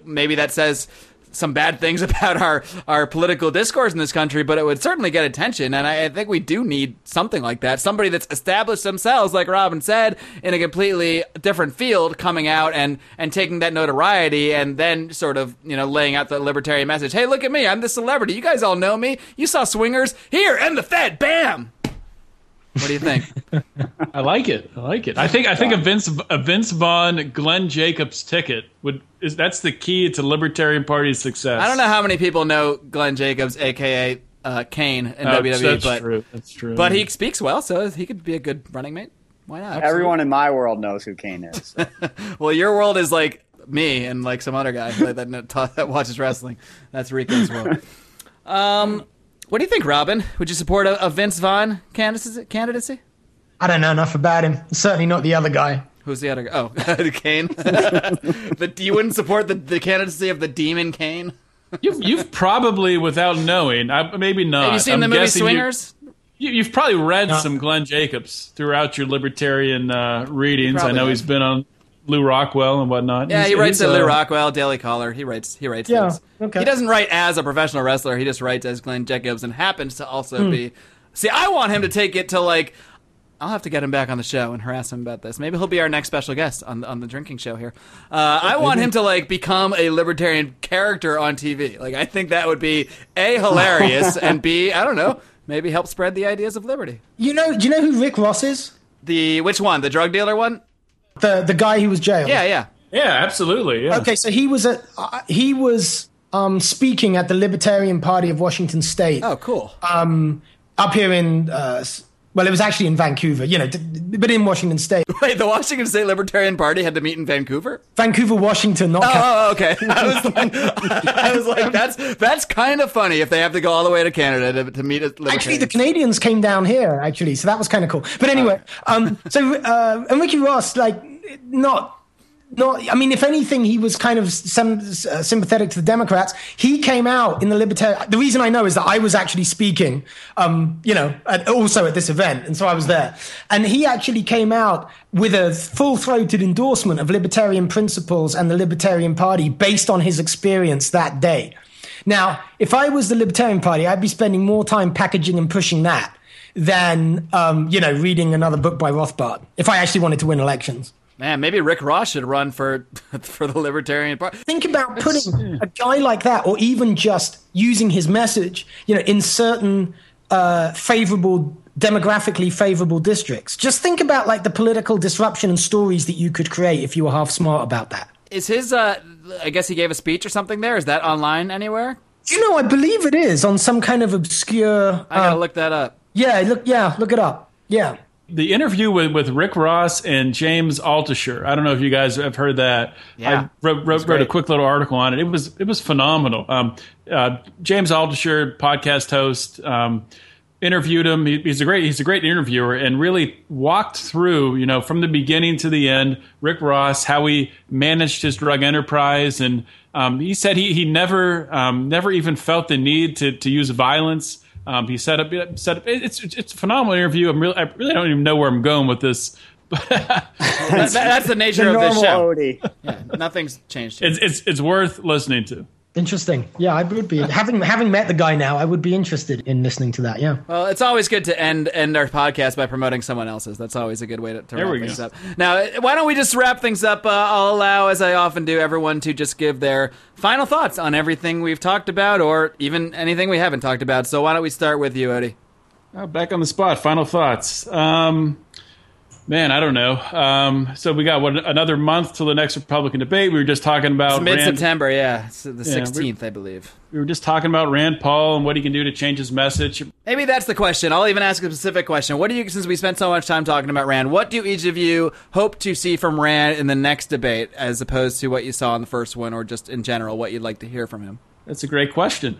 maybe that says some bad things about our political discourse in this country, but it would certainly get attention. And I think we do need something like that. Somebody that's established themselves, like Robin said, in a completely different field, coming out and taking that notoriety and then sort of, you know, laying out the libertarian message. Hey, look at me. I'm the celebrity. You guys all know me. You saw Swingers. Here, end the Fed. Bam. What do you think? I like it. I think a Vince Vaughn, Glenn Jacobs ticket that's the key to Libertarian Party's success. I don't know how many people know Glenn Jacobs, aka Kane, in WWE, that's true. But he speaks well, so he could be a good running mate. Why not? Absolutely. Everyone in my world knows who Kane is. So. Well, your world is like me and like some other guy that watches wrestling. That's Rico's world. What do you think, Robin? Would you support a Vince Vaughn candidacy? I don't know enough about him. Certainly not the other guy. Who's the other guy? Oh, Kane. You wouldn't support the candidacy of the demon Kane? You've probably, without knowing, maybe not. Have you seen the movie Swingers? You've probably read some Glenn Jacobs throughout your libertarian readings. I know He's been on Lou Rockwell and whatnot. Yeah, he writes at Lou Rockwell, Daily Caller. He writes things. Okay. He doesn't write as a professional wrestler. He just writes as Glenn Jacobs and happens to also be... See, I want him to take it to, like... I'll have to get him back on the show and harass him about this. Maybe he'll be our next special guest on the drinking show here. I want him to, like, become a libertarian character on TV. Like, I think that would be, A, hilarious, and B, I don't know, maybe help spread the ideas of liberty. Do you know who Rick Ross is? Which one? The drug dealer one? The guy who was jailed. Yeah, absolutely. Yeah. Okay, so he was speaking at the Libertarian Party of Washington State. Oh, cool. Up here in it was actually in Vancouver, you know, but in Washington State. Wait, the Washington State Libertarian Party had to meet in Vancouver? Vancouver, Washington, not Canada. Oh, okay. I was like, that's kind of funny if they have to go all the way to Canada to meet at Libertarians. Actually, the Canadians came down here, actually, so that was kind of cool. But anyway, and Ricky Ross, like, not No, I mean, if anything, he was kind of sympathetic to the Democrats. He came out in the Libertarian... The reason I know is that I was actually speaking, also at this event, and so I was there. And he actually came out with a full-throated endorsement of libertarian principles and the Libertarian Party based on his experience that day. Now, if I was the Libertarian Party, I'd be spending more time packaging and pushing that than, reading another book by Rothbard, if I actually wanted to win elections. Man, maybe Rick Ross should run for the Libertarian Party. Think about putting a guy like that, or even just using his message, in certain demographically favorable districts. Just think about the political disruption and stories that you could create if you were half smart about that. Is his? I guess he gave a speech or something. There is that online anywhere? I believe it is on some kind of obscure. I gotta look that up. Look it up. Yeah. The interview with Rick Ross and James Altucher. I don't know if you guys have heard that. Yeah, I wrote a quick little article on it. It was phenomenal. James Altucher, podcast host, interviewed him. He's a great interviewer, and really walked through, from the beginning to the end, Rick Ross, how he managed his drug enterprise, and he said he never even felt the need to use violence. He set up. It's a phenomenal interview. I really don't even know where I'm going with this. that's the nature of this show. Yeah, nothing's changed. It's worth listening to. Interesting. Yeah, I would be having met the guy now. I would be interested in listening to that. Yeah. Well, it's always good to end our podcast by promoting someone else's. That's always a good way to wrap things up. Now, why don't we just wrap things up? I'll allow, as I often do, everyone to just give their final thoughts on everything we've talked about, or even anything we haven't talked about. So why don't we start with you, Odie? Oh, back on the spot. Final thoughts. Man, I don't know. So we got another month till the next Republican debate. We were just talking about mid-September, It's the 16th, I believe. We were just talking about Rand Paul and what he can do to change his message. Maybe that's the question. I'll even ask a specific question. Since we spent so much time talking about Rand, what do each of you hope to see from Rand in the next debate, as opposed to what you saw in the first one, or just in general, what you'd like to hear from him? That's a great question.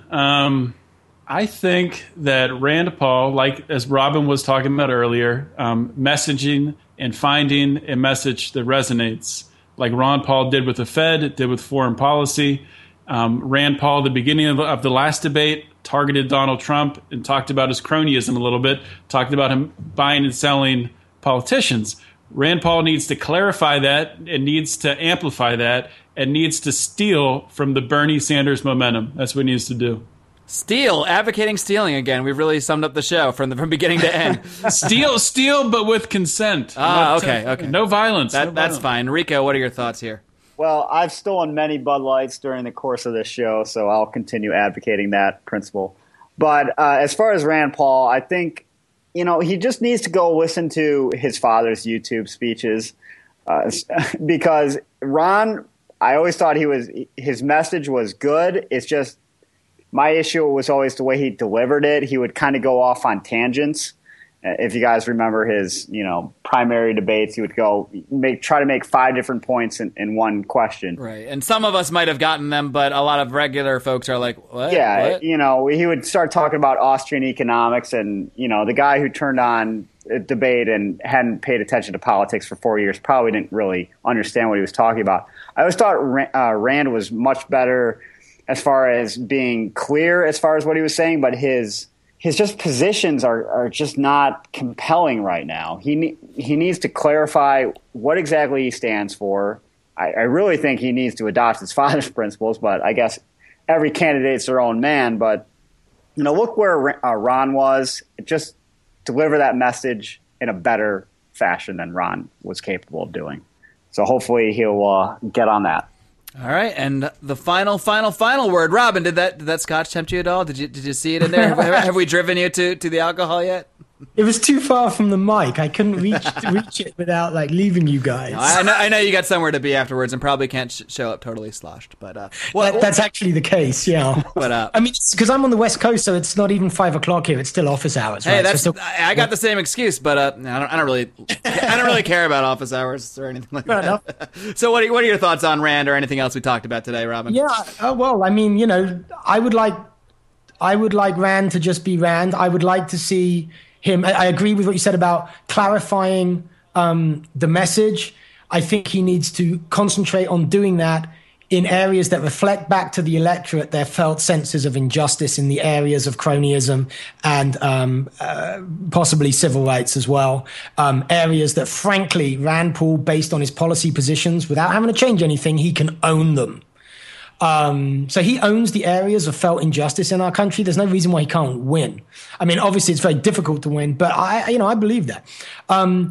I think that Rand Paul, as Robin was talking about earlier, messaging and finding a message that resonates, like Ron Paul did with the Fed, did with foreign policy. Rand Paul, the beginning of the last debate, targeted Donald Trump and talked about his cronyism a little bit, talked about him buying and selling politicians. Rand Paul needs to clarify that, and needs to amplify that, and needs to steal from the Bernie Sanders momentum. That's what he needs to do. Steal, advocating stealing again. We've really summed up the show from beginning to end. steal, but with consent. Okay. No violence. That's fine. Rico, what are your thoughts here? Well, I've stolen many Bud Lights during the course of this show, so I'll continue advocating that principle. But as far as Rand Paul, I think, he just needs to go listen to his father's YouTube speeches because Ron, I always thought his message was good. It's just, my issue was always the way he delivered it. He would kind of go off on tangents. If you guys remember his, primary debates, he would go try to make 5 different points in one question. Right, and some of us might have gotten them, but a lot of regular folks are like, what? Yeah, what? He would start talking about Austrian economics, and the guy who turned on a debate and hadn't paid attention to politics for 4 years probably didn't really understand what he was talking about. I always thought Rand was much better as far as being clear as far as what he was saying, but his just positions are just not compelling right now. He needs to clarify what exactly he stands for. I really think he needs to adopt his father's principles, but I guess every candidate's their own man. But, look where Ron was. Just deliver that message in a better fashion than Ron was capable of doing. So hopefully he'll get on that. All right, and the final word. Robin, did that scotch tempt you at all? Did you see it in there? Have we driven you to the alcohol yet? It was too far from the mic. I couldn't reach it without leaving you guys. No, I know you got somewhere to be afterwards, and probably can't show up totally sloshed. But that's actually the case, yeah. But because I'm on the West Coast, so it's not even 5 o'clock here. It's still office hours. Hey, right? I got the same excuse, but I don't really care about office hours or anything like that. So what are your thoughts on Rand or anything else we talked about today, Robin? Yeah. I would like Rand to just be Rand. I would like to see him. I agree with what you said about clarifying the message. I think he needs to concentrate on doing that in areas that reflect back to the electorate their felt senses of injustice in the areas of cronyism and possibly civil rights as well. Areas that, frankly, Rand Paul, based on his policy positions, without having to change anything, he can own them. So he owns the areas of felt injustice in our country. There's no reason why he can't win. I mean, obviously, it's very difficult to win, but I believe that.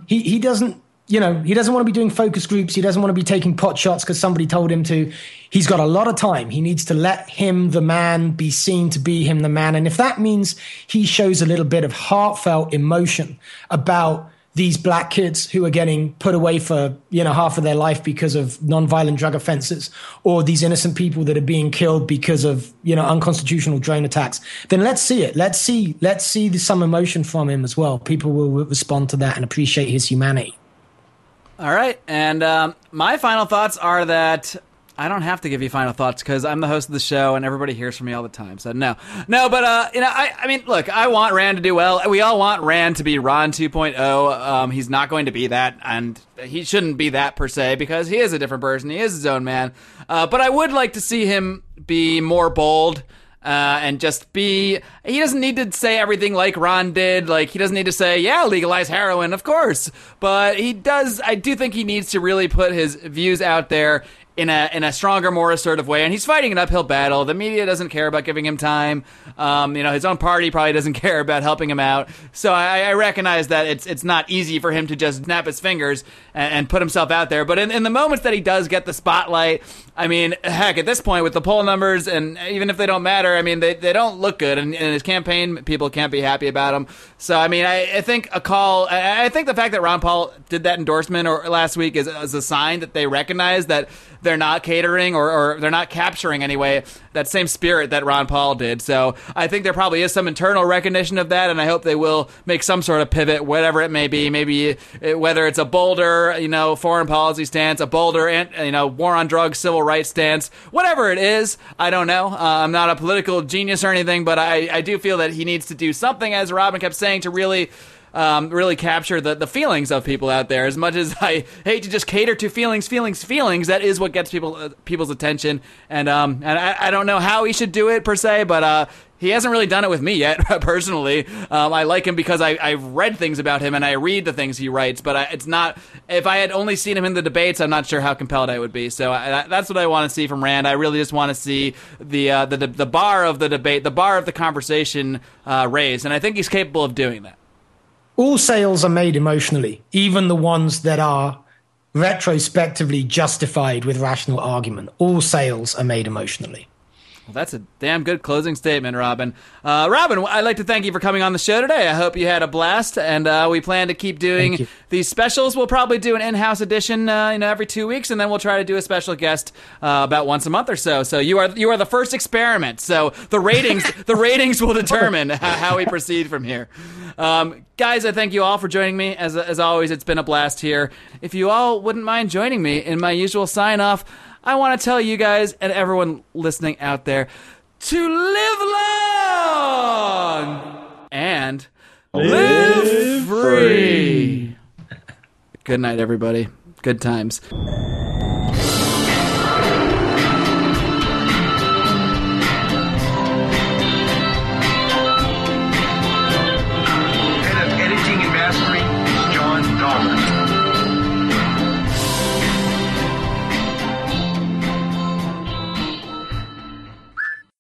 He doesn't. You know, he doesn't want to be doing focus groups. He doesn't want to be taking pot shots because somebody told him to. He's got a lot of time. He needs to let him, the man, be seen to be him, the man. And if that means he shows a little bit of heartfelt emotion about these black kids who are getting put away for, half of their life because of nonviolent drug offenses, or these innocent people that are being killed because of, unconstitutional drone attacks, then let's see it. Let's see some emotion from him as well. People will respond to that and appreciate his humanity. All right, and my final thoughts are that I don't have to give you final thoughts because I'm the host of the show and everybody hears from me all the time. So no, but look, I want Rand to do well. We all want Rand to be Ron 2.0. He's not going to be that, and he shouldn't be that per se because he is a different person. He is his own man. But I would like to see him be more bold. And just be, he doesn't need to say everything like Ron did. Like, he doesn't need to say, legalize heroin, of course. But he does, I do think he needs to really put his views out there in a stronger, more assertive way. And he's fighting an uphill battle. The media doesn't care about giving him time. His own party probably doesn't care about helping him out. So I recognize that it's not easy for him to just snap his fingers and put himself out there. But in the moments that he does get the spotlight, I mean, heck, at this point with the poll numbers, and even if they don't matter, I mean, they don't look good. And his campaign people can't be happy about him. So, I mean, I think I think the fact that Ron Paul did that endorsement or last week is a sign that they recognize that they're not catering or they're not capturing, anyway, that same spirit that Ron Paul did. So I think there probably is some internal recognition of that, and I hope they will make some sort of pivot, whatever it may be. Maybe whether it's a bolder, foreign policy stance, a bolder, war on drugs, civil rights stance, whatever it is, I don't know. I'm not a political genius or anything, but I do feel that he needs to do something, as Robin kept saying, to really capture the feelings of people out there. As much as I hate to just cater to feelings, that is what gets people's attention. And I don't know how he should do it per se, but he hasn't really done it with me yet, personally. I like him because I've read things about him and I read the things he writes, but it's not. If I had only seen him in the debates, I'm not sure how compelled I would be. So that's what I want to see from Rand. I really just want to see the bar of the debate, the bar of the conversation raised, and I think he's capable of doing that. All sales are made emotionally, even the ones that are retrospectively justified with rational argument. All sales are made emotionally. Well, that's a damn good closing statement, Robin. Robin, I'd like to thank you for coming on the show today. I hope you had a blast, and we plan to keep doing these specials. We'll probably do an in-house edition, every 2 weeks, and then we'll try to do a special guest about once a month or so. So you are the first experiment. So the ratings will determine how we proceed from here. Guys, I thank you all for joining me. As always, it's been a blast here. If you all wouldn't mind joining me in my usual sign-off, I want to tell you guys and everyone listening out there to live long and live free. Good night, everybody. Good times.